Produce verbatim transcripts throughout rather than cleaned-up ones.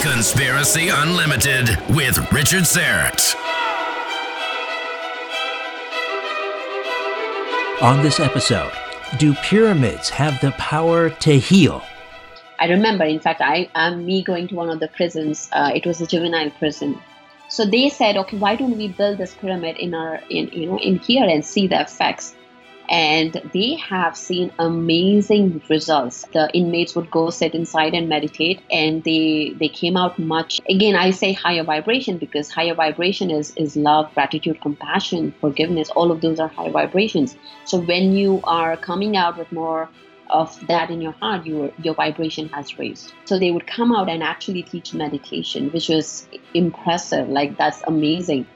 Conspiracy Unlimited with Richard Syrett. On this episode, do pyramids have the power to heal? I remember, in fact, I am me going to one of the prisons. Uh, it was a juvenile prison. So they said, okay, why don't we build this pyramid in our, in you know, in here and see the effects? And they have seen amazing results. The inmates would go sit inside and meditate, and they they came out much. Again, I say higher vibration because higher vibration is, is love, gratitude, compassion, forgiveness. All of those are higher vibrations. So when you are coming out with more of that in your heart, your your vibration has raised. So they would come out and actually teach meditation, which was impressive. Like, that's amazing.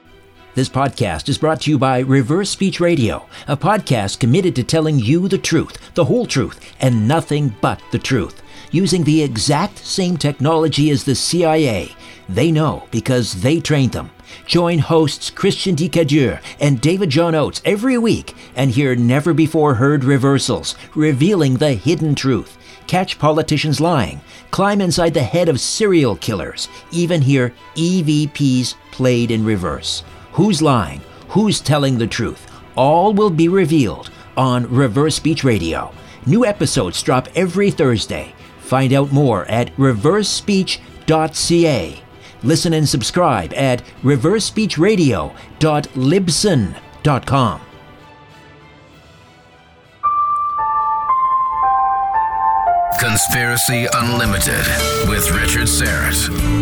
This podcast is brought to you by Reverse Speech Radio, a podcast committed to telling you the truth, the whole truth, and nothing but the truth. Using the exact same technology as the C I A. They know because they trained them. Join hosts Christian DeCadur and David John Oates every week and hear never-before-heard reversals, revealing the hidden truth. Catch politicians lying, climb inside the head of serial killers, even hear E V Ps played in reverse. Who's lying? Who's telling the truth? All will be revealed on Reverse Speech Radio. New episodes drop every Thursday. Find out more at reverse speech dot c a. Listen and subscribe at reverse speech radio dot libsyn dot com. Conspiracy Unlimited with Richard Syrett.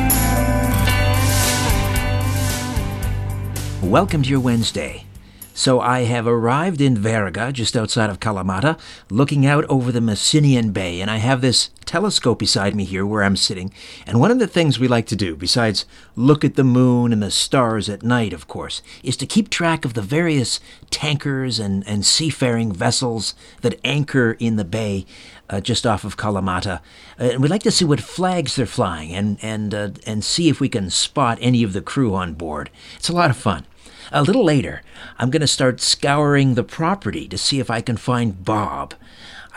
Welcome to your Wednesday. So I have arrived in Veriga, just outside of Kalamata, looking out over the Messinian Bay, and I have this telescope beside me here where I'm sitting. And one of the things we like to do, besides look at the moon and the stars at night, of course, is to keep track of the various tankers and, and seafaring vessels that anchor in the bay uh, just off of Kalamata. Uh, and we like to see what flags they're flying and, and, uh, and see if we can spot any of the crew on board. It's a lot of fun. A little later, I'm going to start scouring the property to see if I can find Bob.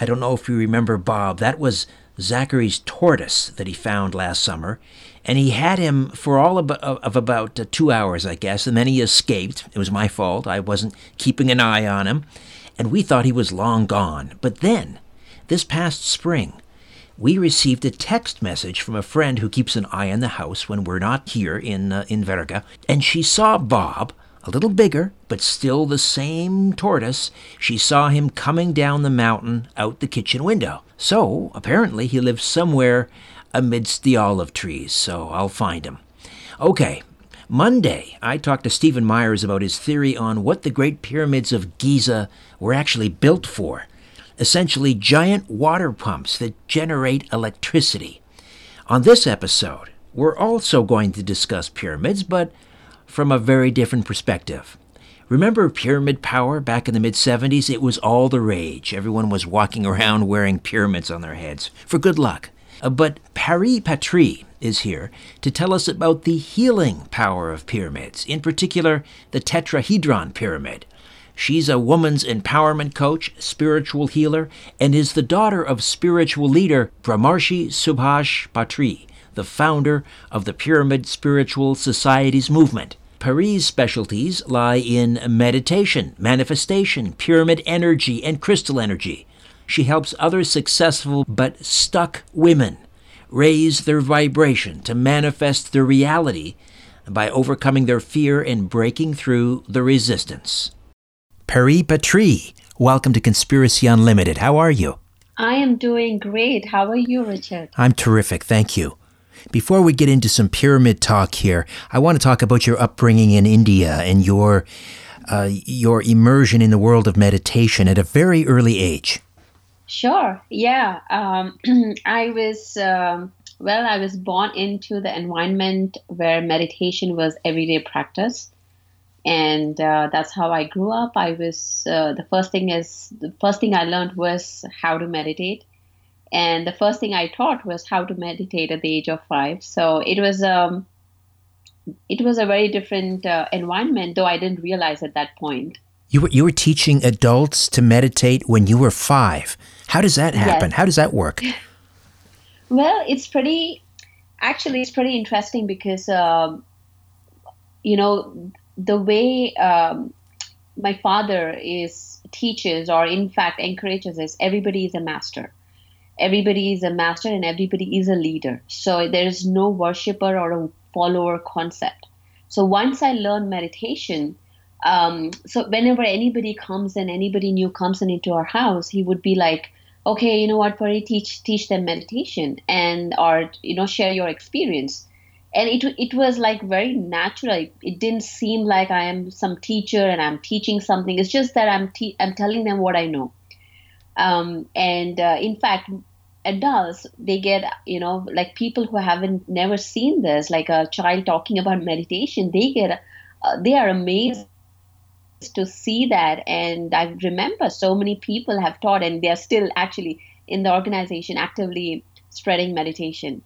I don't know if you remember Bob. That was Zachary's tortoise that he found last summer. And he had him for all of, of about two hours, I guess, and then he escaped. It was my fault. I wasn't keeping an eye on him. And we thought he was long gone. But then, this past spring, we received a text message from a friend who keeps an eye on the house when we're not here in, uh, in Veriga. And she saw Bob. A little bigger, but still the same tortoise. She saw him coming down the mountain out the kitchen window. So, apparently, he lives somewhere amidst the olive trees, so I'll find him. Okay, Monday, I talked to Stephen Myers about his theory on what the Great Pyramids of Giza were actually built for. Essentially, giant water pumps that generate electricity. On this episode, we're also going to discuss pyramids, but from a very different perspective. Remember pyramid power back in the mid seventies? It was all the rage. Everyone was walking around wearing pyramids on their heads for good luck. Uh, but Paripatri is here to tell us about the healing power of pyramids, in particular the tetrahedron pyramid. She's a woman's empowerment coach, spiritual healer, and is the daughter of spiritual leader Brahmarshi Subhash Patri, the founder of the Pyramid Spiritual Societies Movement. Pari's specialties lie in meditation, manifestation, pyramid energy, and crystal energy. She helps other successful but stuck women raise their vibration to manifest their reality by overcoming their fear and breaking through the resistance. Paripatri, welcome to Conspiracy Unlimited. How are you? I am doing great. How are you, Richard? I'm terrific. Thank you. Before we get into some pyramid talk here, I want to talk about your upbringing in India and your uh, your immersion in the world of meditation at a very early age. Sure, yeah. Um, I was um, Well, I was born into the environment where meditation was everyday practice. And uh, that's how I grew up. I was, uh, the first thing is, the first thing I learned was how to meditate. And the first thing I taught was how to meditate at the age of five. So it was, um, it was a very different uh, environment, though I didn't realize at that point. You were, you were teaching adults to meditate when you were five. How does that happen? Yes. How does that work? Well, it's pretty, actually, it's pretty interesting because, uh, you know, the way um, my father is teaches or in fact encourages is everybody is a master. Everybody is a master and everybody is a leader. So there is no worshiper or a follower concept. So once I learned meditation, um, so whenever anybody comes in, anybody new comes in into our house, he would be like, okay, you know what, Pari, teach teach them meditation and or, you know, share your experience. And it it was like very natural. It didn't seem like I am some teacher and I'm teaching something. It's just that I'm te- I'm telling them what I know. Um, and uh, in fact, adults, they get, you know, like people who haven't never seen this, like a child talking about meditation, they get, uh, they are amazed to see that. And I remember so many people have taught and they are still actually in the organization actively spreading meditation.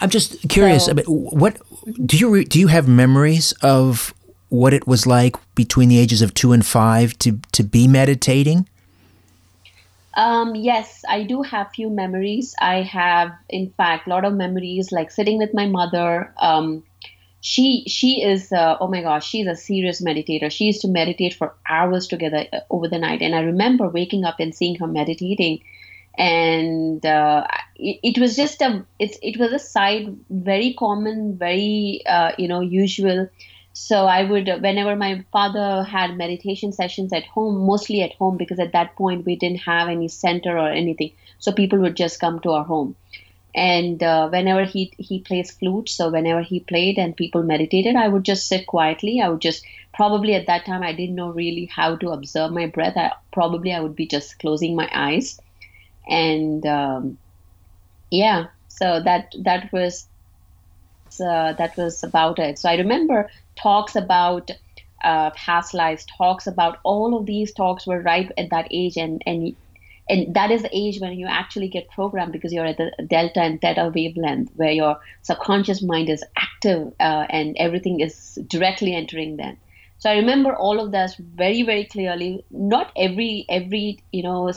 I'm just curious. So, I mean, what do you re, do you have memories of what it was like between the ages of two and five to, to be meditating? Um, yes, I do have few memories. I have, in fact, a lot of memories, like sitting with my mother. Um, she she is, uh, oh my gosh, she's a serious meditator. She used to meditate for hours together over the night. And I remember waking up and seeing her meditating. And uh, it, it was just a, it's, it was a sight, very common, very, uh, you know, usual. So I would, whenever my father had meditation sessions at home, mostly at home, because at that point we didn't have any center or anything. So people would just come to our home. And uh, whenever he, he plays flute, so whenever he played and people meditated, I would just sit quietly. I would just, probably at that time, I didn't know really how to observe my breath. I, probably I would be just closing my eyes. And um, yeah, so that that was uh, that was about it. So I remember talks about uh, past lives, talks about all of these talks were right at that age, and and and that is the age when you actually get programmed because you're at the delta and theta wavelength where your subconscious mind is active uh, and everything is directly entering them. So I remember all of this very very clearly. Not every every you know.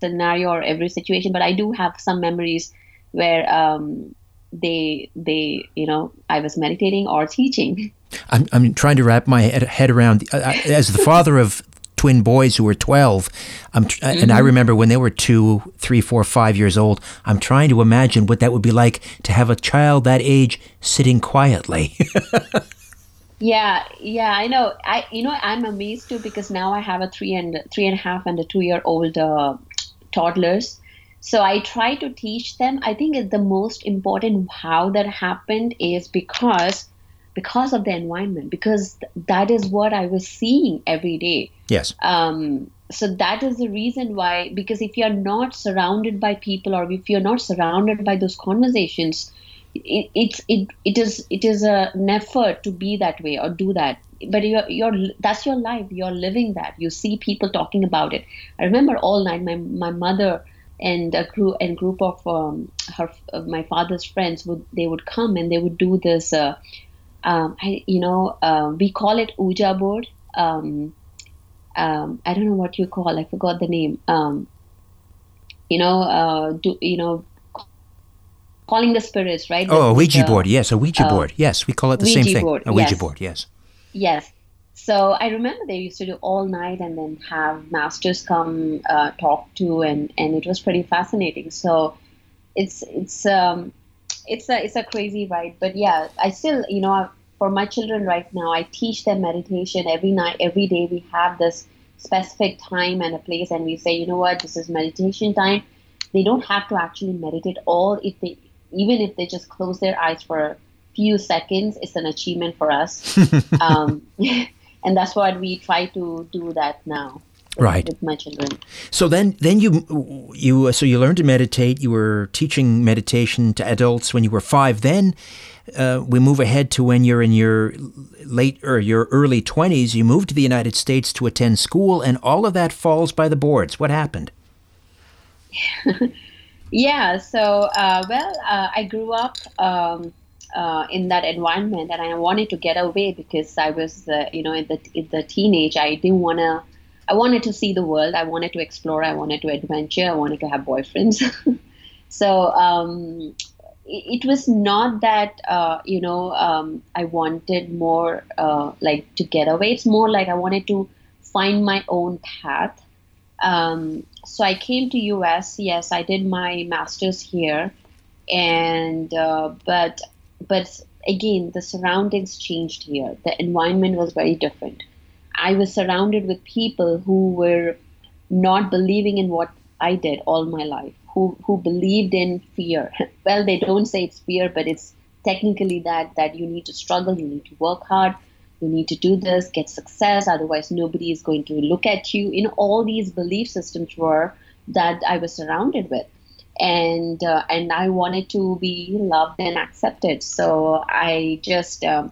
scenario or every situation, but I do have some memories where um, they, they, you know, I was meditating or teaching. I'm, I'm trying to wrap my head around uh, as the father of twin boys who were twelve, I'm tr- mm-hmm. and I remember when they were two, three, four, five years old. I'm trying to imagine what that would be like to have a child that age sitting quietly. Yeah, yeah, I know. I, you know, I'm amazed too because now I have a three and three and a half and a two-year-old. Uh, toddlers. So I try to teach them. I think the most important how that happened is because because of the environment, because that is what I was seeing every day. Yes. Um, so that is the reason why, because if you're not surrounded by people or if you're not surrounded by those conversations, it, it's, it, it is it is a, an effort to be that way or do that. But you're, you're, that's your life. You're living that. You see people talking about it. I remember all night my, my mother and a crew and group of um, her uh, my father's friends would they would come and they would do this. Uh, um, I, you know, uh, we call it Ouija board. Um, um, I don't know what you call. I forgot the name. Um, you know, uh, do you know? Calling the spirits, right? Oh, the, a Ouija the, board. Yes, a Ouija uh, board. Yes, we call it the Ouija same thing. Board, a Ouija yes. board. Yes. Yes. So I remember they used to do all night and then have masters come uh, talk to, and, and it was pretty fascinating. So it's it's um it's a it's a crazy ride. But yeah, I still, you know, for my children right now, I teach them meditation every night, every day. We have this specific time and a place, and we say, you know what, this is meditation time. They don't have to actually meditate all if they even if they just close their eyes for few seconds is an achievement for us. Um, and that's what we try to do that now. right. with my children. So then, then you you so you learned to meditate. You were teaching meditation to adults when you were five. Then uh, we move ahead to when you're in your late or your early twenties. You moved to the United States to attend school, and all of that falls by the boards. What happened? Yeah. So uh, well, uh, I grew up. Um, Uh, in that environment, and I wanted to get away because I was, uh, you know, in the in the teenage, I didn't want to, I wanted to see the world, I wanted to explore, I wanted to adventure, I wanted to have boyfriends. So um, it, it was not that, uh, you know, um, I wanted more uh, like to get away. It's more like I wanted to find my own path. Um, so I came to U S, yes, I did my master's here, and, uh, but But again, the surroundings changed here. The environment was very different. I was surrounded with people who were not believing in what I did all my life, who who believed in fear. Well, they don't say it's fear, but it's technically that, that you need to struggle, you need to work hard, you need to do this, get success, otherwise nobody is going to look at you. You know, all these belief systems were that I was surrounded with. And uh, and I wanted to be loved and accepted. So I just um,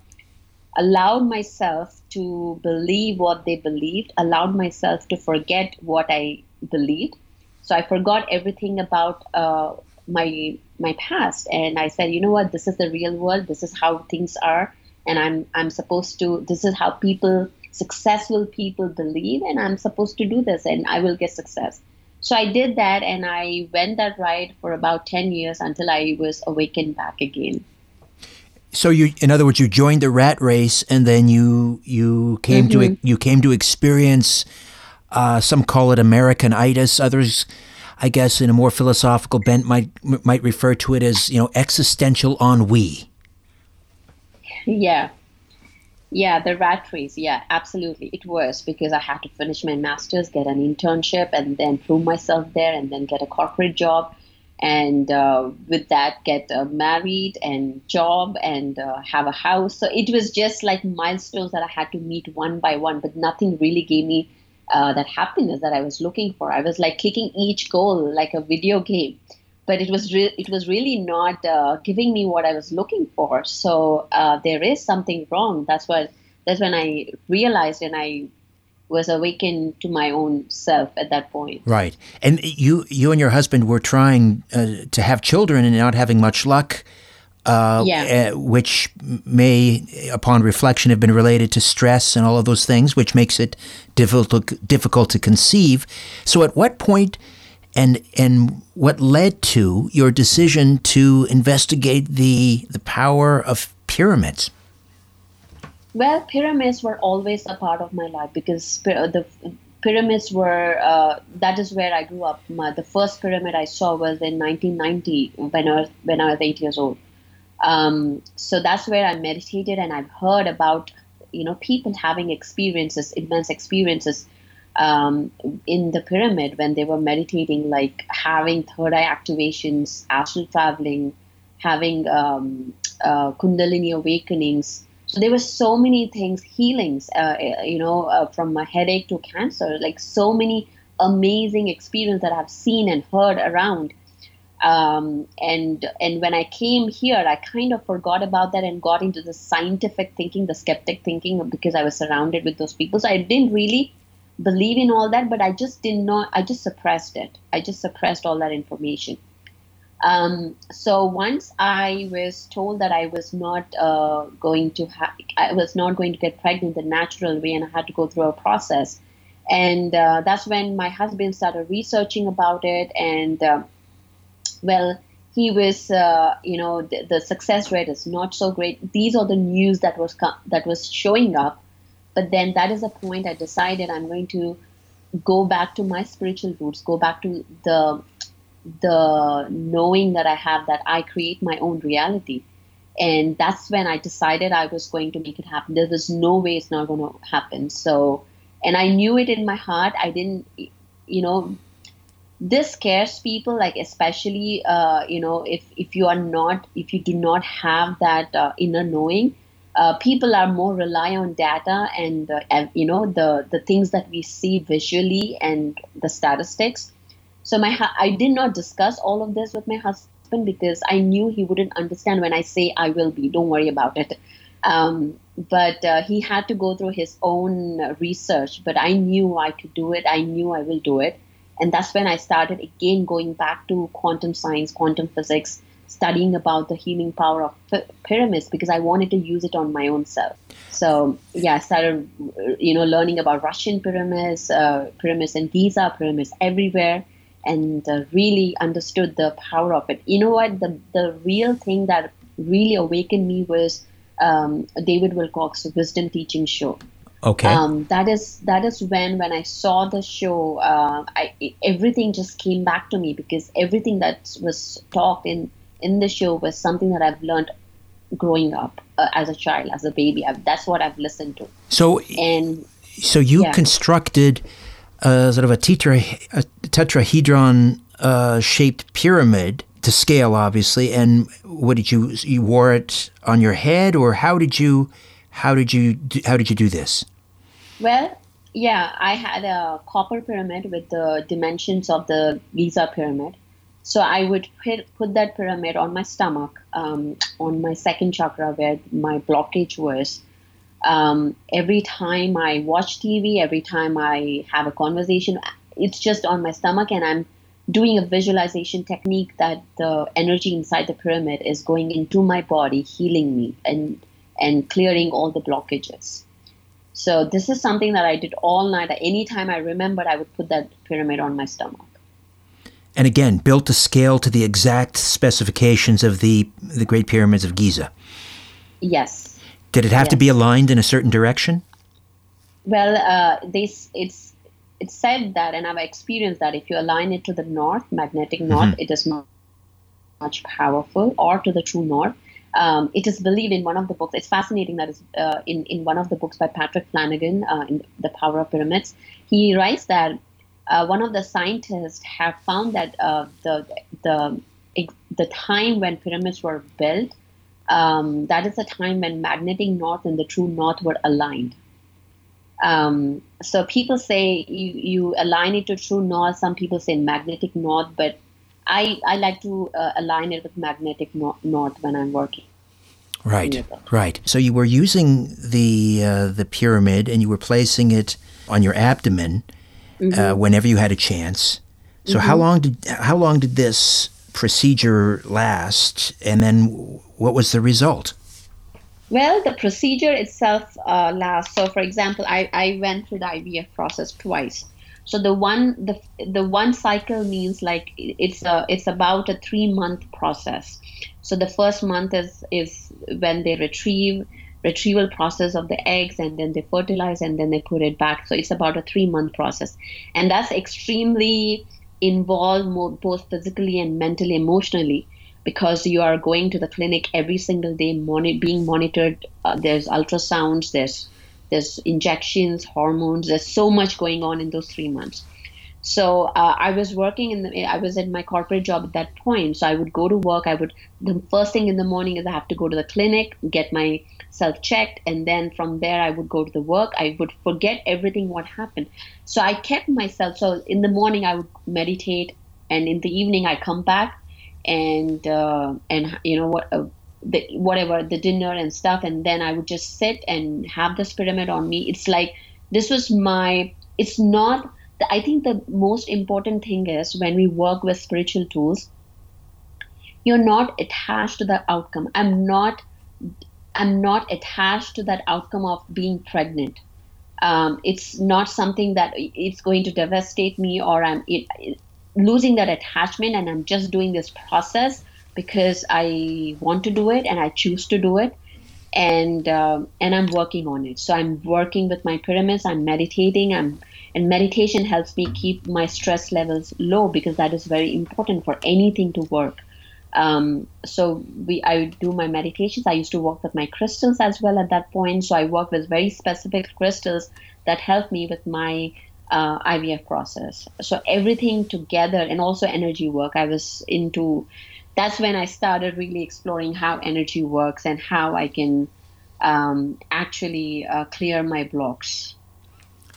allowed myself to believe what they believed, allowed myself to forget what I believed. So I forgot everything about uh, my my past. And I said, you know what, this is the real world. This is how things are. And I'm I'm supposed to, this is how people, successful people believe. And I'm supposed to do this and I will get success. So I did that, and I went that ride for about ten years until I was awakened back again. So you, in other words, you joined the rat race, and then you you came mm-hmm. to you came to experience. Uh, some call it Americanitis. Others, I guess, in a more philosophical bent, might might refer to it as, you know, existential ennui. Yeah. Yeah, the rat race. Yeah, absolutely. It was because I had to finish my master's, get an internship, and then prove myself there, and then get a corporate job. And uh, with that, get uh, married and job and uh, have a house. So it was just like milestones that I had to meet one by one, but nothing really gave me uh, that happiness that I was looking for. I was like kicking each goal like a video game, but it was re- it was really not uh, giving me what I was looking for. So uh, there is something wrong. That's what that's when I realized, and I was awakened to my own self at that point. Right. And you you and your husband were trying uh, to have children and not having much luck, uh, yeah. uh, which may, upon reflection, have been related to stress and all of those things, which makes it difficult difficult to conceive. So at what point... And and what led to your decision to investigate the the power of pyramids? Well, pyramids were always a part of my life because the pyramids were, uh, that is where I grew up. My, the first pyramid I saw was in nineteen ninety when I was, when I was eight years old. Um, so that's where I meditated, and I've heard about, you know, people having experiences, immense experiences, Um, in the pyramid when they were meditating, like having third eye activations, astral traveling, having um, uh, kundalini awakenings. So there were so many things, healings, uh, you know, uh, from a headache to cancer, like so many amazing experiences that I've seen and heard around. Um, and and when I came here, I kind of forgot about that and got into the scientific thinking, the skeptic thinking, because I was surrounded with those people. So I didn't really believe in all that, but I just did not, I just suppressed it. I just suppressed all that information. Um, so once I was told that I was not uh, going to ha- I was not going to get pregnant the natural way, and I had to go through a process. And uh, that's when my husband started researching about it. And uh, well, he was, uh, you know, the, the success rate is not so great. These are the news that was co- that was showing up. But then that is the point I decided I'm going to go back to my spiritual roots, go back to the the knowing that I have, that I create my own reality. And that's when I decided I was going to make it happen. There was no way it's not going to happen. So, and I knew it in my heart. I didn't, you know, this scares people, like especially, uh, you know, if, if you are not, if you do not have that uh, inner knowing, Uh, people are more reliant on data and, uh, and you know, the, the things that we see visually and the statistics. So my hu- I did not discuss all of this with my husband because I knew he wouldn't understand when I say I will be. Don't worry about it. Um, but uh, he had to go through his own research. But I knew I could do it. I knew I will do it. And that's when I started again going back to quantum science, quantum physics, studying about the healing power of p- pyramids because I wanted to use it on my own self. So, yeah, I started, you know, learning about Russian pyramids, uh, pyramids in Giza, pyramids everywhere, and uh, really understood the power of it. You know what? The, the real thing that really awakened me was um, David Wilcox's Wisdom Teaching Show. Okay. Um, that is that is when when I saw the show, uh, I, everything just came back to me because everything that was talked in, in the show was something that I've learned growing up uh, as a child, as a baby. I've, that's what I've listened to. So and so you yeah. constructed a, sort of a, tetra, a tetrahedron uh, shaped pyramid to scale, obviously. And what did you you wore it on your head, or how did you? How did you do, how did you do this? Well, yeah, I had a copper pyramid with the dimensions of the Giza pyramid. So I would put that pyramid on my stomach, um, on my second chakra where my blockage was. Um, every time I watch T V, every time I have a conversation, it's just on my stomach, and I'm doing a visualization technique that the energy inside the pyramid is going into my body, healing me, and and clearing all the blockages. So this is something that I did all night. Anytime I remembered, I would put that pyramid on my stomach. And again, built to scale to the exact specifications of the, the Great Pyramids of Giza. Yes. Did it have yes. to be aligned in a certain direction? Well, uh, they, it's it's said that, and I've experienced that, if you align it to the north, magnetic north, mm-hmm. it is not much powerful, or to the true north. Um, it is believed in one of the books. It's fascinating that it's uh, in, in one of the books by Patrick Flanagan, uh, in The Power of Pyramids. He writes that uh, one of the scientists have found that uh, the the the time when pyramids were built, um, that is the time when magnetic north and the true north were aligned. Um, so people say you, you align it to true north. Some people say magnetic north, but I, I like to uh, align it with magnetic no- north when I'm working. Right, right. So you were using the uh, the pyramid, and you were placing it on your abdomen mm-hmm. uh, whenever you had a chance. So mm-hmm. how long did how long did this procedure last, and then what was the result? Well, the procedure itself uh, lasts. So, for example, I, I went through the I V F process twice. So the one the the one cycle means like it's a it's about a three month process. So the first month is is when they retrieve retrieval process of the eggs, and then they fertilize, and then they put it back. So it's about a three month process, and that's extremely involved, both physically and mentally, emotionally, because you are going to the clinic every single day, moni- being monitored. Uh, there's ultrasounds. There's There's injections, hormones. There's so much going on in those three months. So uh, I was working in the, I was at my corporate job at that point. So I would go to work. I would, the first thing in the morning is I have to go to the clinic, get myself checked. And then from there, I would go to the work. I would forget everything what happened. So I kept myself. So in the morning, I would meditate. And in the evening, I come back and, uh, and you know what, uh, the whatever the dinner and stuff, and then I would just sit and have this pyramid on me. It's like this was my it's not the, I think the most important thing is when we work with spiritual tools, you're not attached to the outcome. I'm not I'm not attached to that outcome of being pregnant. Um, it's not something that it's going to devastate me, or I'm it, it, losing that attachment, and I'm just doing this process because I want to do it and I choose to do it, and um, and I'm working on it. So I'm working with my pyramids, I'm meditating, I'm, and meditation helps me keep my stress levels low because that is very important for anything to work. Um, so we, I do my meditations. I used to work with my crystals as well at that point. So I work with very specific crystals that help me with my Uh, I V F process. So everything together, and also energy work. I was into, that's when I started really exploring how energy works and how I can um, actually uh, clear my blocks.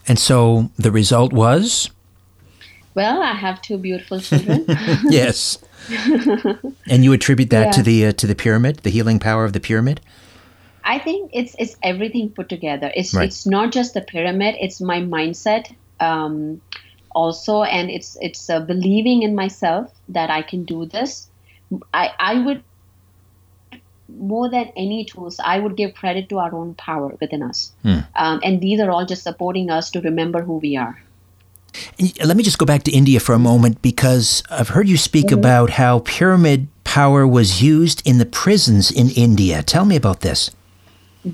And so the result was? Well, I have two beautiful children. Yes. And you attribute that yeah. to the uh, to the pyramid, the healing power of the pyramid? I think it's it's everything put together. It's right. It's not just the pyramid. It's my mindset um, also, and it's it's uh, believing in myself that I can do this. I I would more than any tools, I would give credit to our own power within us, hmm. um, and these are all just supporting us to remember who we are. Let me just go back to India for a moment, because I've heard you speak mm-hmm. about how pyramid power was used in the prisons in India. Tell me about this.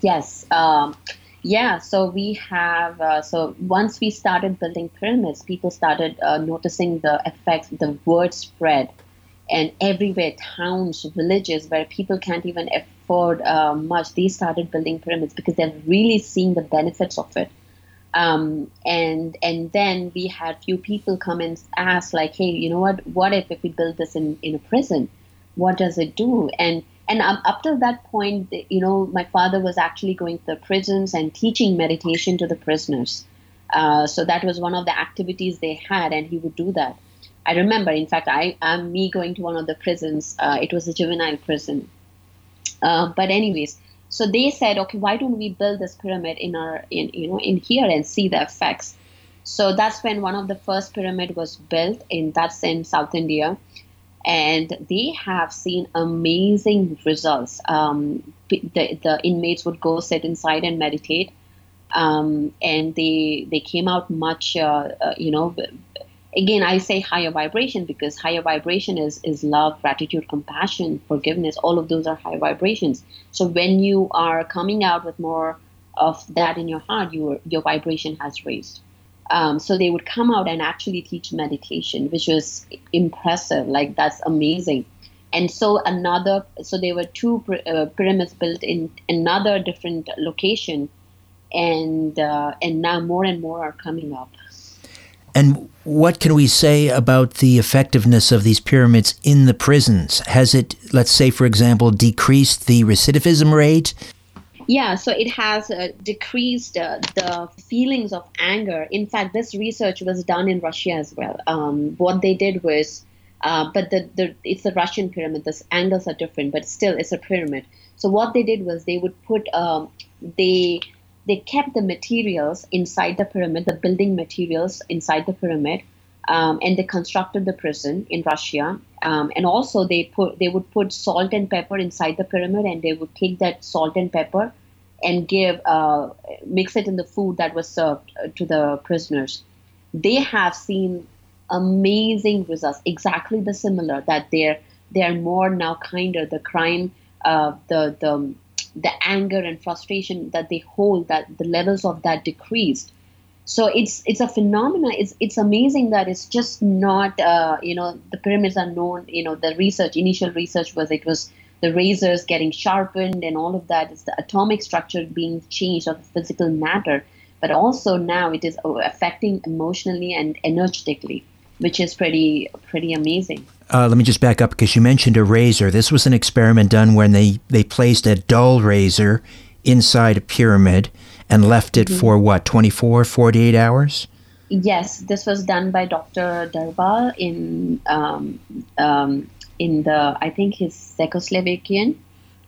Yes. Um, yeah. So we have, uh, so once we started building pyramids, people started uh, noticing the effects, the word spread. And everywhere, towns, villages where people can't even afford uh, much, they started building pyramids because they're really seeing the benefits of it. Um, and and then we had few people come and ask, like, hey, you know what, what if, if we build this in, in a prison? What does it do? And and um, up till that point, you know, my father was actually going to the prisons and teaching meditation to the prisoners. Uh, so that was one of the activities they had, and he would do that. I remember, in fact, I um, me going to one of the prisons. Uh, it was a juvenile prison. Uh, but anyways, so they said, okay, why don't we build this pyramid in our, in you know, in here and see the effects? So that's when one of the first pyramid was built in that's in South India, and they have seen amazing results. Um, the the inmates would go sit inside and meditate, um, and they they came out much, uh, uh, you know. Again, I say higher vibration because higher vibration is, is love, gratitude, compassion, forgiveness. All of those are higher vibrations. So when you are coming out with more of that in your heart, your your vibration has raised. Um, so they would come out and actually teach meditation, which was impressive. Like, that's amazing. And so another, so there were two uh, pyramids built in another different location, and uh, and now more and more are coming up. And what can we say about the effectiveness of these pyramids in the prisons? Has it, let's say, for example, decreased the recidivism rate? Yeah, so it has uh, decreased uh, the feelings of anger. In fact, this research was done in Russia as well. Um, what they did was, uh, but the, the it's a Russian pyramid. The angles are different, but still it's a pyramid. So what they did was they would put, um, they... They kept the materials inside the pyramid, the building materials inside the pyramid, um, and they constructed the prison in Russia. Um, and also they put they would put salt and pepper inside the pyramid, and they would take that salt and pepper and give uh, mix it in the food that was served to the prisoners. They have seen amazing results, exactly the similar, that they're they're more now kinder. The crime, uh, the the the anger and frustration that they hold, that the levels of that decreased. So it's it's a phenomenon. It's it's amazing that it's just not, uh, you know, the pyramids are known, you know, the research, initial research was it was the razors getting sharpened and all of that. It's the atomic structure being changed of the physical matter. But also now it is affecting emotionally and energetically, which is pretty pretty amazing. Uh, let me just back up because you mentioned a razor. This was an experiment done when they, they placed a dull razor inside a pyramid and left it mm-hmm. for what, twenty-four, forty-eight hours? Yes, this was done by Doctor Durba in um, um, in the, I think his Czechoslovakian.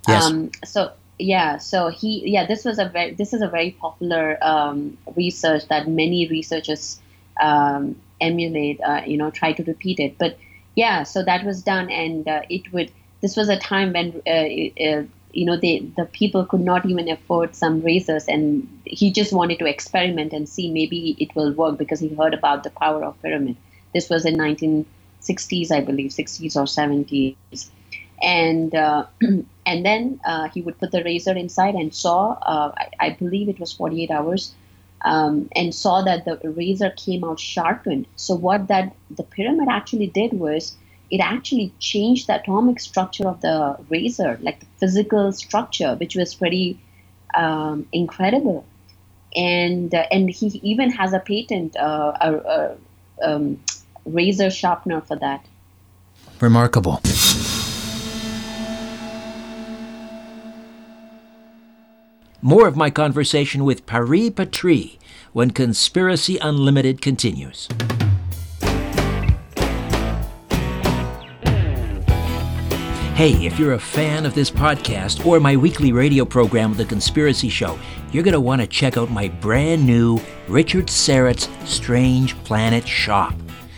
Yes. Um, so yeah, so he yeah this was a very this is a very popular um, research that many researchers um, emulate, uh, you know, try to repeat it, but. Yeah, so that was done, and uh, it would. This was a time when uh, uh, you know they, the people could not even afford some razors, and he just wanted to experiment and see maybe it will work because he heard about the power of pyramid. This was in nineteen sixties, I believe, sixties or seventies, and uh, and then uh, he would put the razor inside and saw. Uh, I, I believe it was forty-eight hours. Um, and saw that the razor came out sharpened. So what that the pyramid actually did was it actually changed the atomic structure of the razor, like the physical structure, which was pretty um, incredible. And uh, and he even has a patent, uh, a, a um, razor sharpener for that. Remarkable. More of my conversation with Paripatri when Conspiracy Unlimited continues. Hey, if you're a fan of this podcast or my weekly radio program, The Conspiracy Show, you're going to want to check out my brand new Richard Syrett's Strange Planet shop.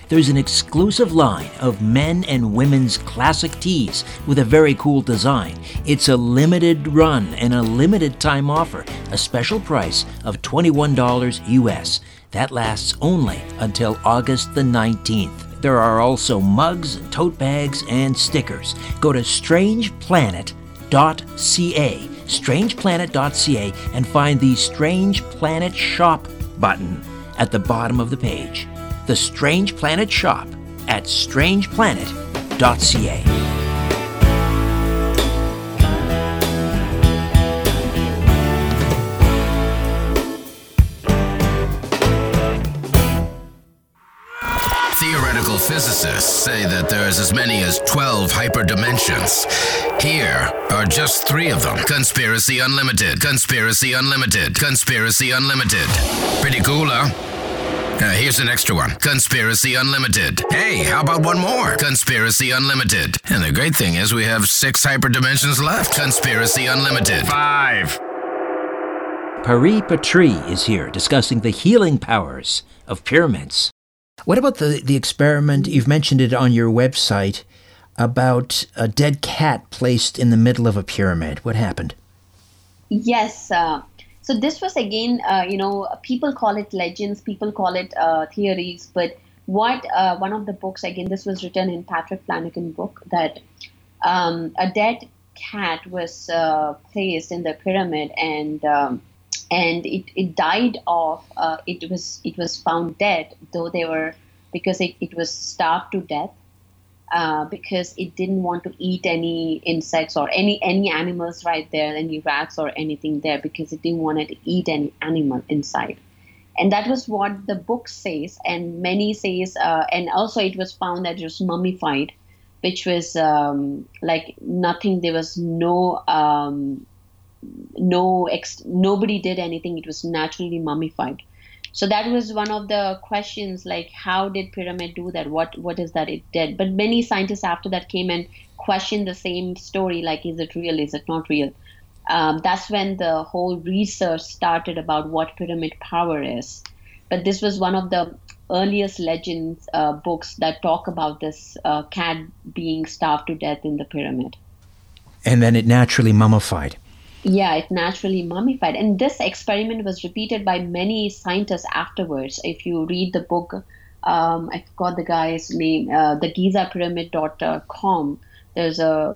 There's an exclusive line of men and women's classic tees with a very cool design. It's a limited run and a limited time offer, a special price of twenty-one dollars U S. That lasts only until August the nineteenth. There are also mugs, tote bags, and stickers. Go to strange planet dot c a, strange planet dot c a, and find the Strange Planet Shop button at the bottom of the page. The Strange Planet Shop at strange planet dot c a. Physicists say that there's as many as twelve hyperdimensions. Here are just three of them. Conspiracy Unlimited. Conspiracy Unlimited. Conspiracy Unlimited. Pretty cool, huh? Uh, here's an extra one. Conspiracy Unlimited. Hey, how about one more? Conspiracy Unlimited. And the great thing is we have six hyperdimensions left. Conspiracy Unlimited. Five. Paripatri is here discussing the healing powers of pyramids. What about the, the experiment, you've mentioned it on your website, about a dead cat placed in the middle of a pyramid? What happened? Yes. Uh, so this was, again, uh, you know, people call it legends, people call it uh, theories, but what uh, one of the books, again, this was written in Patrick Flanagan's book, that um, a dead cat was uh, placed in the pyramid and... Um, And it, it died off. Uh, it was it was found dead, though they were because it, it was starved to death uh, because it didn't want to eat any insects or any any animals right there, any rats or anything there, because it didn't want to eat any animal inside. And that was what the book says, and many says. Uh, and also, it was found that it was mummified, which was um, like nothing. There was no. Um, No, ex- nobody did anything. It was naturally mummified. So that was one of the questions, like how did pyramid do that? What what is that it did? But many scientists after that came and questioned the same story, like is it real? Is it not real? Um, that's when the whole research started about what pyramid power is. But this was one of the earliest legends uh, books that talk about this uh, cat being starved to death in the pyramid. And then it naturally mummified. Yeah, it naturally mummified. And this experiment was repeated by many scientists afterwards. If you read the book, um, I forgot the guy's name, uh, the Giza Pyramid dot com, there's a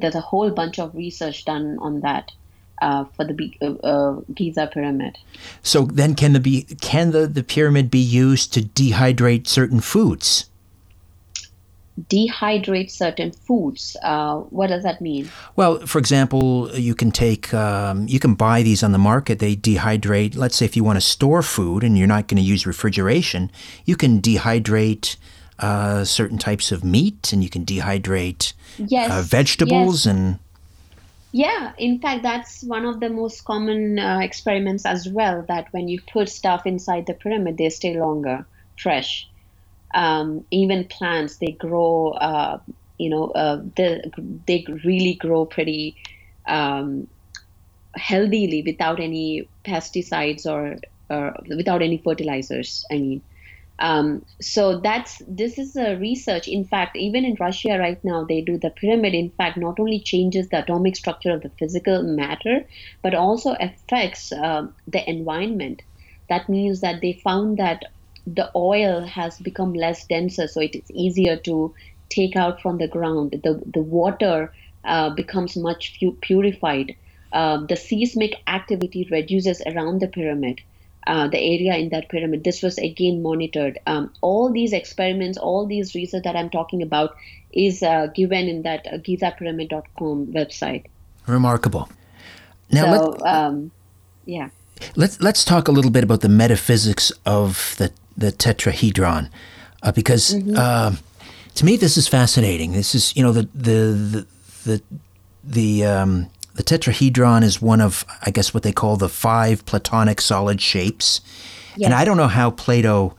there's a whole bunch of research done on that uh, for the uh, uh, Giza Pyramid. So then can the be can the, the pyramid be used to dehydrate certain foods? Dehydrate certain foods. Uh, what does that mean? Well, for example, you can take, um, you can buy these on the market. They dehydrate. Let's say if you want to store food and you're not going to use refrigeration, you can dehydrate uh, certain types of meat, and you can dehydrate yes. uh, vegetables yes. and. Yeah, in fact, that's one of the most common uh, experiments as well. That when you put stuff inside the pyramid, they stay longer, fresh. Um, even plants, they grow, uh, you know, uh, they, they really grow pretty um, healthily without any pesticides or, or without any fertilizers, I mean. Um, so that's, this is a research. In fact, even in Russia right now, they do the pyramid. In fact, not only changes the atomic structure of the physical matter, but also affects uh, the environment. That means that they found that the oil has become less denser, so it is easier to take out from the ground. The the water uh, becomes much pu- purified. Uh, the seismic activity reduces around the pyramid, uh, the area in that pyramid. This was again monitored. Um, all these experiments, all these research that I'm talking about is uh, given in that uh, Giza Pyramid dot com website. Remarkable. Now, so, um, yeah. Let's let's talk a little bit about the metaphysics of the the tetrahedron, uh, because mm-hmm. uh, to me this is fascinating. This is you know the the the the, the um, The tetrahedron is one of, I guess, what they call the five Platonic solid shapes. Yes. And I don't know how Plato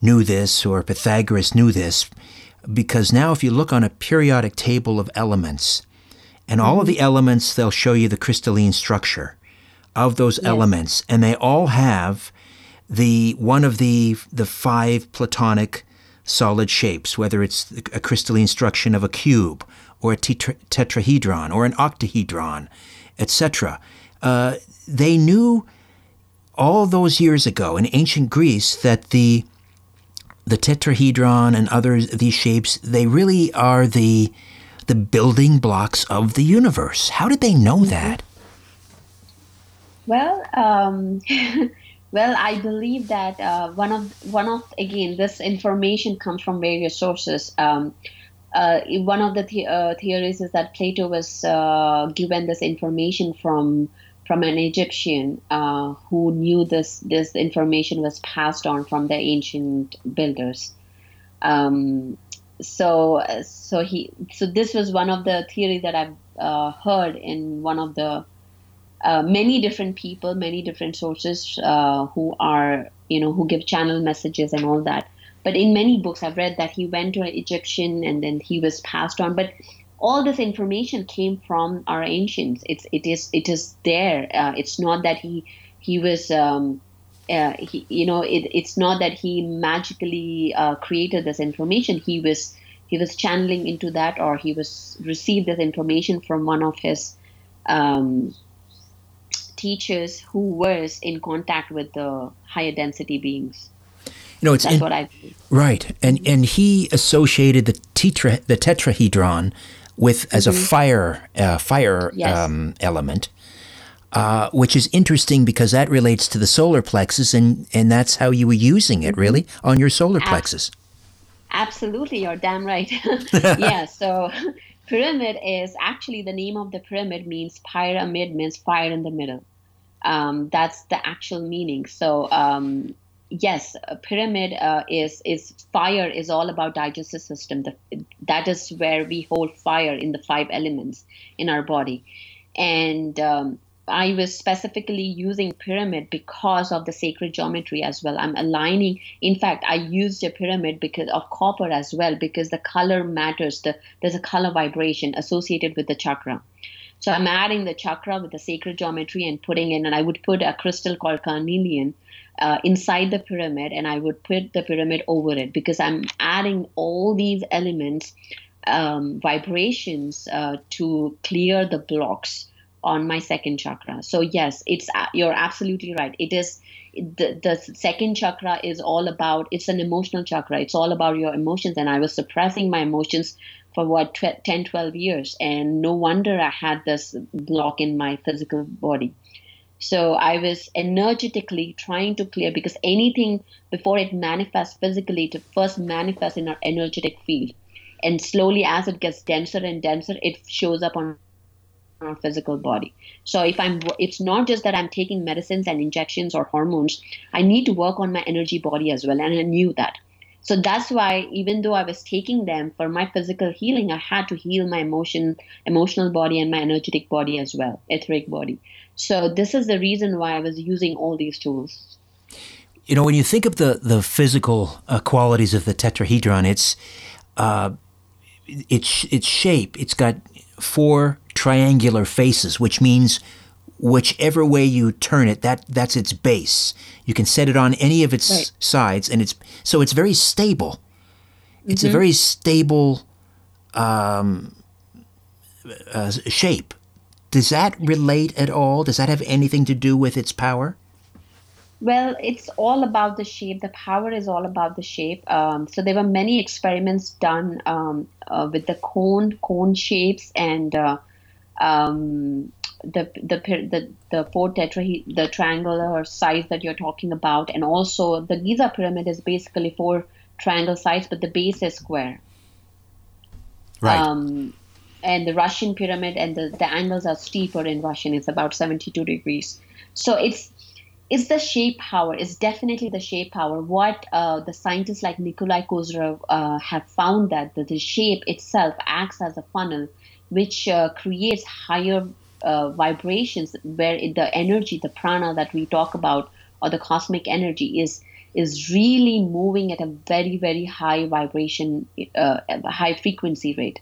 knew this or Pythagoras knew this, because now if you look on a periodic table of elements, and all mm-hmm. of the elements, they'll show you the crystalline structure of those yes. elements. And they all have the one of the the five Platonic solid shapes, whether it's a crystalline structure of a cube or a tetra- tetrahedron or an octahedron, et cetera. Uh, they knew all those years ago in ancient Greece that the the tetrahedron and other these shapes, they really are the the building blocks of the universe. How did they know mm-hmm. that? Well, um, well, I believe that uh, one of one of again, this information comes from various sources. Um, uh, one of the, the uh, theories is that Plato was uh, given this information from from an Egyptian uh, who knew this. This information was passed on from the ancient builders. Um, so, so he, so this was one of the theories that I've uh, heard in one of the. Uh, many different people, many different sources uh, who are, you know, who give channel messages and all that. But in many books, I've read that he went to an Egyptian and then he was passed on. But all this information came from our ancients. It's it is it is there. Uh, it's not that he he was, um, uh, he, you know, it, it's not that he magically uh, created this information. He was he was channeling into that, or he was received this information from one of his. Um, teachers who were in contact with the higher density beings. You know, it's That's in, what I believe. Right. And and he associated the tetra the tetrahedron with as mm-hmm. a fire uh, fire yes. um, element. Uh, which is interesting because that relates to the solar plexus, and, and that's how you were using it, really, on your solar Ab- plexus. Absolutely, you're damn right. yeah, so pyramid is actually the name of the pyramid means pyramid means fire in the middle. Um, that's the actual meaning. So um, yes, a pyramid uh, is is fire is all about digestive system. The, that is where we hold fire in the five elements in our body. And um, I was specifically using pyramid because of the sacred geometry as well. I'm aligning. In fact, I used a pyramid because of copper as well, because the color matters. The, there's a color vibration associated with the chakra. So I'm adding the chakra with the sacred geometry and putting in, and I would put a crystal called carnelian uh, inside the pyramid, and I would put the pyramid over it because I'm adding all these elements, um, vibrations uh, to clear the blocks on my second chakra. So yes, it's you're absolutely right. It is the, the second chakra is all about, it's an emotional chakra. It's all about your emotions. And I was suppressing my emotions for what, twelve, ten, twelve years. And no wonder I had this block in my physical body. So I was energetically trying to clear, because anything before it manifests physically, it first manifests in our energetic field. And slowly as it gets denser and denser, it shows up on our physical body. So if I'm, it's not just that I'm taking medicines and injections or hormones. I need to work on my energy body as well, and I knew that. So that's why, even though I was taking them for my physical healing, I had to heal my emotion, emotional body, and my energetic body as well, etheric body. So this is the reason why I was using all these tools. You know, when you think of the the physical uh, qualities of the tetrahedron, it's uh, it's its shape. It's got four triangular faces, which means whichever way you turn it, that that's its base. You can set it on any of its right. sides, and it's so it's very stable. It's mm-hmm. a very stable um, uh, shape. Does that relate at all? Does that have anything to do with its power? Well, it's all about the shape. The power is all about the shape. Um, so there were many experiments done um, uh, with the cone, cone shapes, and uh, um, the, the the the four tetra, the triangular size that you're talking about, and also the Giza pyramid is basically four triangle sides, but the base is square. Right. Um, and the Russian pyramid, and the, the angles are steeper in Russian. It's about seventy-two degrees. So it's It's the shape power. It's definitely the shape power. What uh, the scientists like Nikolai Kozorov uh, have found that the, the shape itself acts as a funnel, which uh, creates higher uh, vibrations where it, the energy, the prana that we talk about, or the cosmic energy is is really moving at a very, very high vibration, uh, high frequency rate.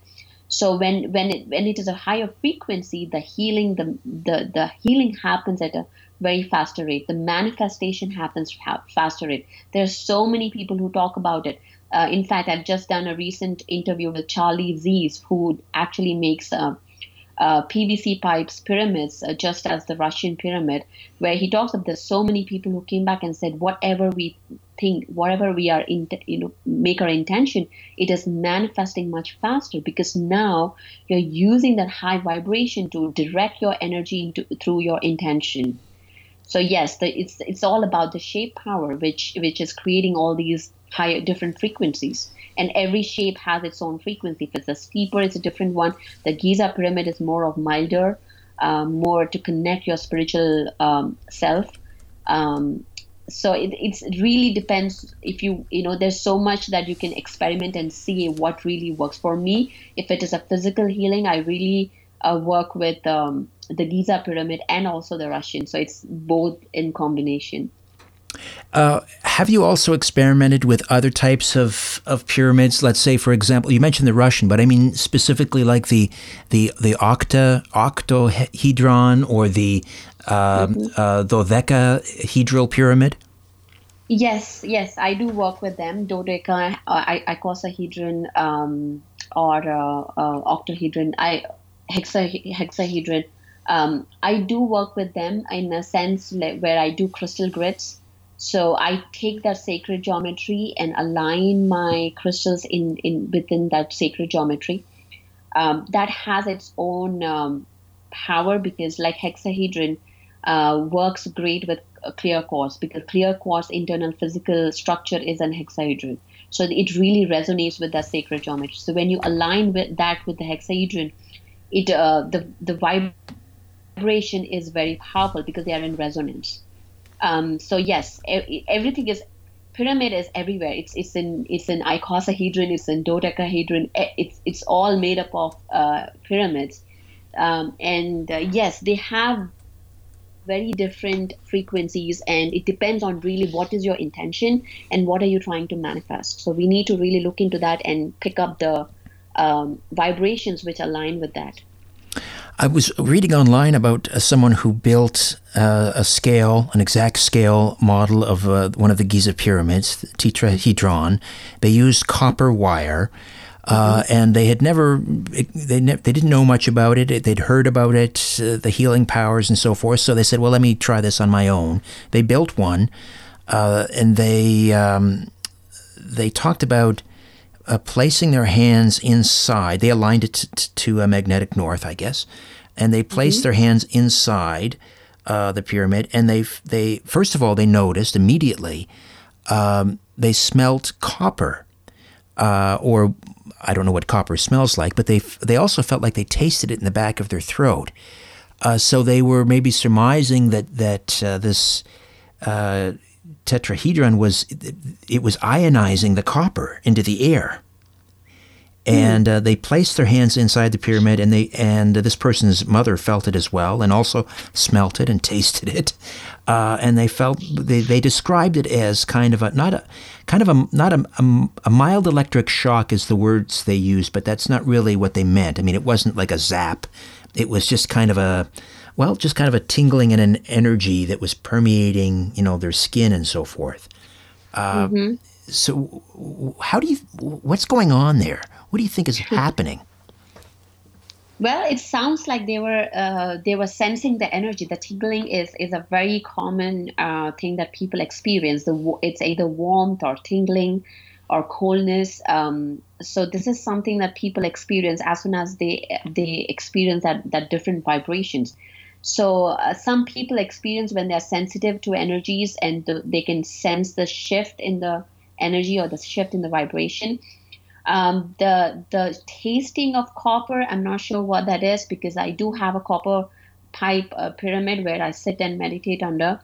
So when when it, when it is a higher frequency, the healing the, the the healing happens at a very faster rate. The manifestation happens faster rate. There's so many people who talk about it. Uh, in fact, I've just done a recent interview with Charlie Ziese, who actually makes uh, uh, P V C pipes pyramids, uh, just as the Russian pyramid, where he talks that there's so many people who came back and said, whatever we think, whatever we are, in, you know, make our intention, it is manifesting much faster, because now you're using that high vibration to direct your energy into, through your intention. So yes, the, it's it's all about the shape power, which which is creating all these higher different frequencies. And every shape has its own frequency. If it's a steeper, it's a different one. The Giza pyramid is more of milder, um, more to connect your spiritual um, self. Um, so it it's, it really depends. If you you know, there's so much that you can experiment and see what really works. For me, if it is a physical healing, I really uh, work with. Um, the Giza pyramid and also the Russian. So it's both in combination. Uh, have you also experimented with other types of, of pyramids? Let's say, for example, you mentioned the Russian, but I mean specifically like the the, the octa, octahedron or the um, mm-hmm. uh, dodecahedral pyramid? Yes, yes, I do work with them. Dodeca, I, I, icosahedron, um, or uh, uh, octahedron, I, hexa, hexahedron. Um, I do work with them in a sense where I do crystal grids. So I take that sacred geometry and align my crystals in, in within that sacred geometry. Um, that has its own um, power, because like hexahedron uh, works great with clear quartz, because clear quartz internal physical structure is an hexahedron. So it really resonates with that sacred geometry. So when you align with that with the hexahedron, it uh, the the vibe. Vibration is very powerful because they are in resonance. Um, so yes, e- everything is pyramid is everywhere. It's it's in it's in icosahedron, it's in dodecahedron. It's it's all made up of uh, pyramids, um, and uh, yes, they have very different frequencies, and it depends on really what is your intention and what are you trying to manifest. So we need to really look into that and pick up the um, vibrations which align with that. I was reading online about uh, someone who built uh, a scale, an exact scale model of uh, one of the Giza pyramids, the tetrahedron. They used copper wire, uh, mm-hmm. and they had never, they ne- they didn't know much about it. They'd heard about it, uh, the healing powers and so forth. So they said, well, let me try this on my own. They built one, uh, and they um, they talked about Uh, placing their hands inside. They aligned it t- t- to a magnetic north, I guess, and they placed mm-hmm. their hands inside uh, the pyramid. And they they first of all they noticed immediately um, they smelt copper, uh, or I don't know what copper smells like, but they f- they also felt like they tasted it in the back of their throat. Uh, so they were maybe surmising that that uh, this. Uh, tetrahedron was it was ionizing the copper into the air, and mm. uh, they placed their hands inside the pyramid, and they and this person's mother felt it as well, and also smelt it and tasted it, uh, and they felt they, they described it as kind of a not a kind of a not a, a, a mild electric shock is the words they used, but that's not really what they meant. I mean, it wasn't like a zap; it was just kind of a Well, just kind of a tingling and an energy that was permeating, you know, their skin and so forth. Uh, mm-hmm. So how do you, what's going on there? What do you think is happening? Well, it sounds like they were uh, they were sensing the energy. The tingling is, is a very common uh, thing that people experience. The, it's either warmth or tingling or coldness. Um, so this is something that people experience as soon as they they experience that, that different vibrations. So uh, some people experience when they are sensitive to energies and the, they can sense the shift in the energy or the shift in the vibration. Um, the the tasting of copper, I'm not sure what that is, because I do have a copper pipe uh, pyramid where I sit and meditate under.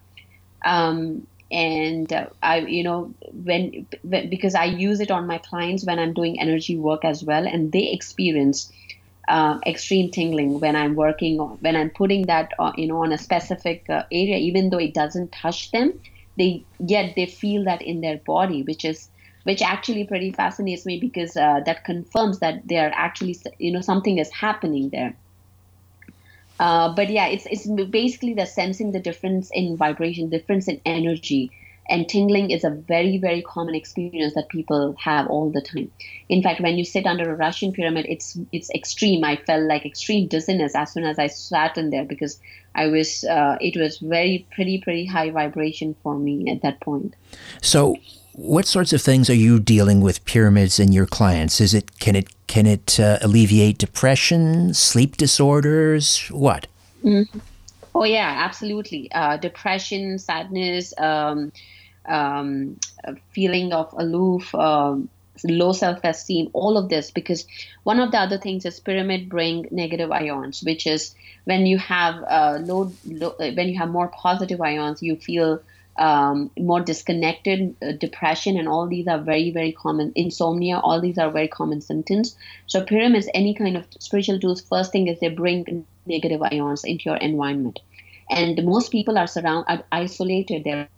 Um, and uh, I, you know, when, when because I use it on my clients when I'm doing energy work as well, and they experience uh, extreme tingling when I'm working on, when I'm putting that, uh, you know, on a specific uh, area, even though it doesn't touch them, they yet they feel that in their body, which is which actually pretty fascinates me because uh, that confirms that they are actually, you know, something is happening there. Uh, but yeah, it's it's basically the sensing the difference in vibration, difference in energy. And tingling is a very, very common experience that people have all the time. In fact, when you sit under a Russian pyramid, it's it's extreme. I felt like extreme dizziness as soon as I sat in there because I was uh, it was very pretty, pretty high vibration for me at that point. So, what sorts of things are you dealing with pyramids in your clients? Is it can it can it uh, alleviate depression, sleep disorders, what? Mm-hmm. Oh yeah, absolutely. Uh, depression, sadness. Um, Um, a feeling of aloof, um, low self-esteem, all of this, because one of the other things is pyramid bring negative ions, which is when you have uh, low, low, when you have more positive ions, you feel um, more disconnected, uh, depression, and all these are very, very common, insomnia, all these are very common symptoms. So pyramids, any kind of spiritual tools, first thing is they bring negative ions into your environment. And most people are surrounded, are isolated, they're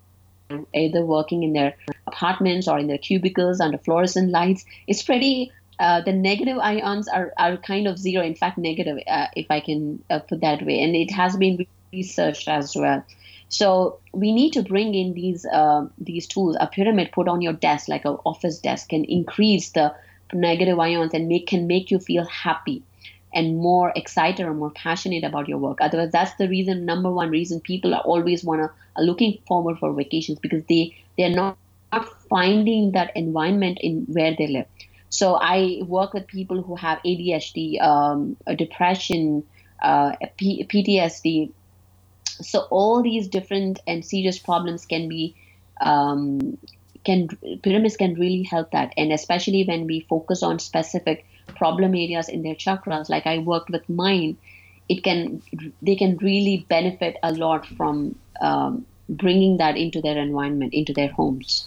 either working in their apartments or in their cubicles under fluorescent lights. It's pretty, uh, the negative ions are, are kind of zero, in fact, negative, uh, if I can uh, put that way. And it has been researched as well. So we need to bring in these uh, these tools. A pyramid put on your desk, like an office desk, can increase the negative ions and make can make you feel happy and more excited or more passionate about your work. Otherwise, that's the reason, number one reason people are always wanna are looking forward for vacations, because they, they're not, not finding that environment in where they live. So I work with people who have A D H D, um, depression, uh, P- PTSD. So all these different and serious problems can be, um, can pyramids can really help that. And especially when we focus on specific problem areas in their chakras, like I worked with mine, it can they can really benefit a lot from um, bringing that into their environment, into their homes.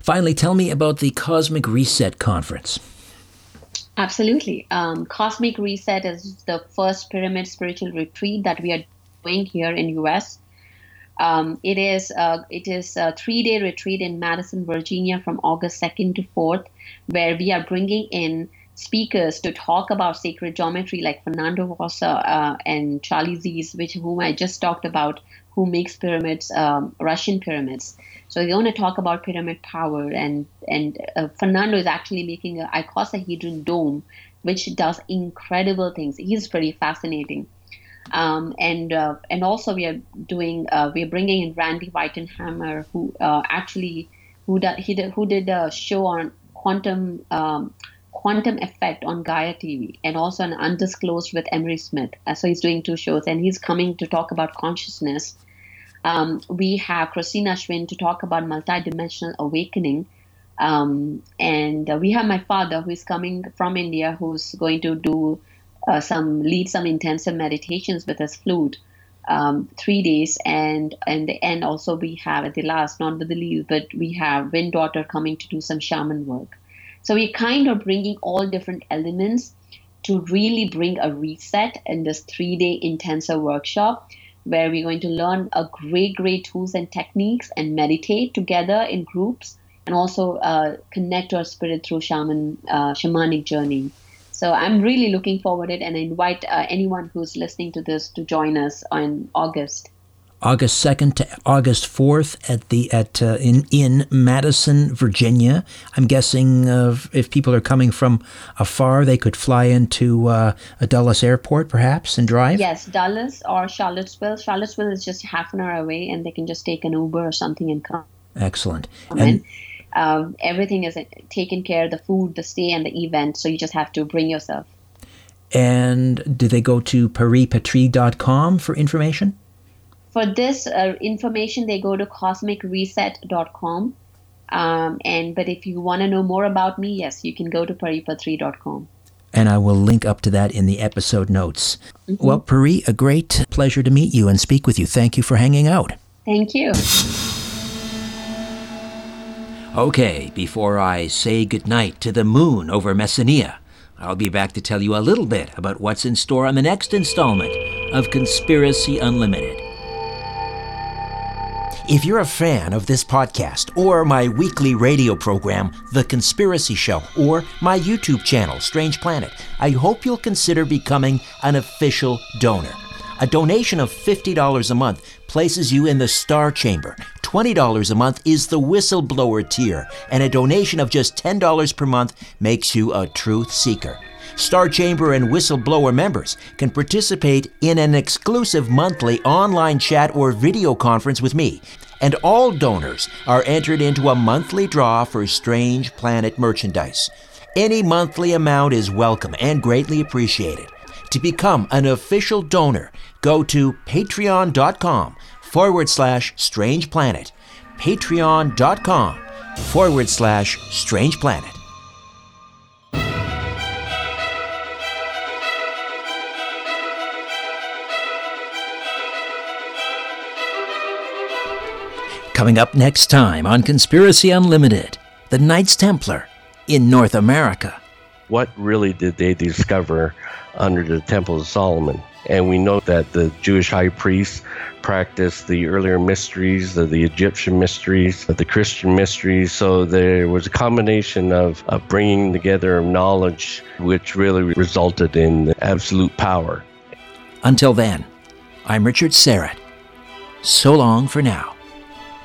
Finally, tell me about the Cosmic Reset Conference. Absolutely. Um, Cosmic Reset is the first pyramid spiritual retreat that we are doing here in U S. Um, it is uh, it is a three-day retreat in Madison, Virginia from August second to fourth, where we are bringing in speakers to talk about sacred geometry, like Fernando Vosa uh, and Charlie Ziese, which whom I just talked about, who makes pyramids, um, Russian pyramids. So we're going to talk about pyramid power, and and uh, Fernando is actually making an icosahedron dome, which does incredible things. He's pretty fascinating, um, and uh, and also we are doing uh, we are bringing in Randy Weitenhammer, who uh, actually who did he did, who did a show on quantum. Um, Quantum Effect on Gaia T V, and also an Undisclosed with Emery Smith. So he's doing two shows, and he's coming to talk about consciousness. Um, we have Christina Schwinn to talk about multidimensional awakening. Um, and uh, we have my father, who is coming from India, who's going to do uh, some, lead some intensive meditations with his flute, um, three days. And in the end, also we have, at the last, not with the least, but we have Wynn Daughter coming to do some shaman work. So we're kind of bringing all different elements to really bring a reset in this three-day intensive workshop, where we're going to learn a great, great tools and techniques and meditate together in groups, and also uh, connect to our spirit through shaman, uh, shamanic journey. So I'm really looking forward to it, and I invite uh, anyone who's listening to this to join us on August. August second to August fourth at the at uh, in in Madison, Virginia. I'm guessing uh, if people are coming from afar, they could fly into uh, a Dulles airport perhaps and drive. Yes, Dulles or Charlottesville. Charlottesville is just half an hour away, and they can just take an Uber or something and come. Excellent. Come and um, everything is taken care of, the food, the stay, and the event. So you just have to bring yourself. And do they go to Paripatri dot com for information? For this uh, information, they go to cosmic reset dot com. Um, and but if you want to know more about me, yes, you can go to paripatri dot com. And I will link up to that in the episode notes. Mm-hmm. Well, Pari, a great pleasure to meet you and speak with you. Thank you for hanging out. Thank you. Okay, before I say goodnight to the moon over Messenia, I'll be back to tell you a little bit about what's in store on the next installment of Conspiracy Unlimited. If you're a fan of this podcast or my weekly radio program, The Conspiracy Show, or my YouTube channel, Strange Planet, I hope you'll consider becoming an official donor. A donation of fifty dollars a month places you in the Star Chamber. twenty dollars a month is the whistleblower tier, and a donation of just ten dollars per month makes you a truth seeker. Star Chamber and Whistleblower members can participate in an exclusive monthly online chat or video conference with me, and all donors are entered into a monthly draw for Strange Planet merchandise. Any monthly amount is welcome and greatly appreciated. To become an official donor, go to patreon.com forward slash Strange Planet. Patreon.com forward slash Strange Planet. Coming up next time on Conspiracy Unlimited, the Knights Templar in North America. What really did they discover under the Temple of Solomon? And we know that the Jewish high priests practiced the earlier mysteries, the, the Egyptian mysteries, the Christian mysteries. So there was a combination of, of bringing together of knowledge, which really resulted in absolute power. Until then, I'm Richard Syrett. So long for now.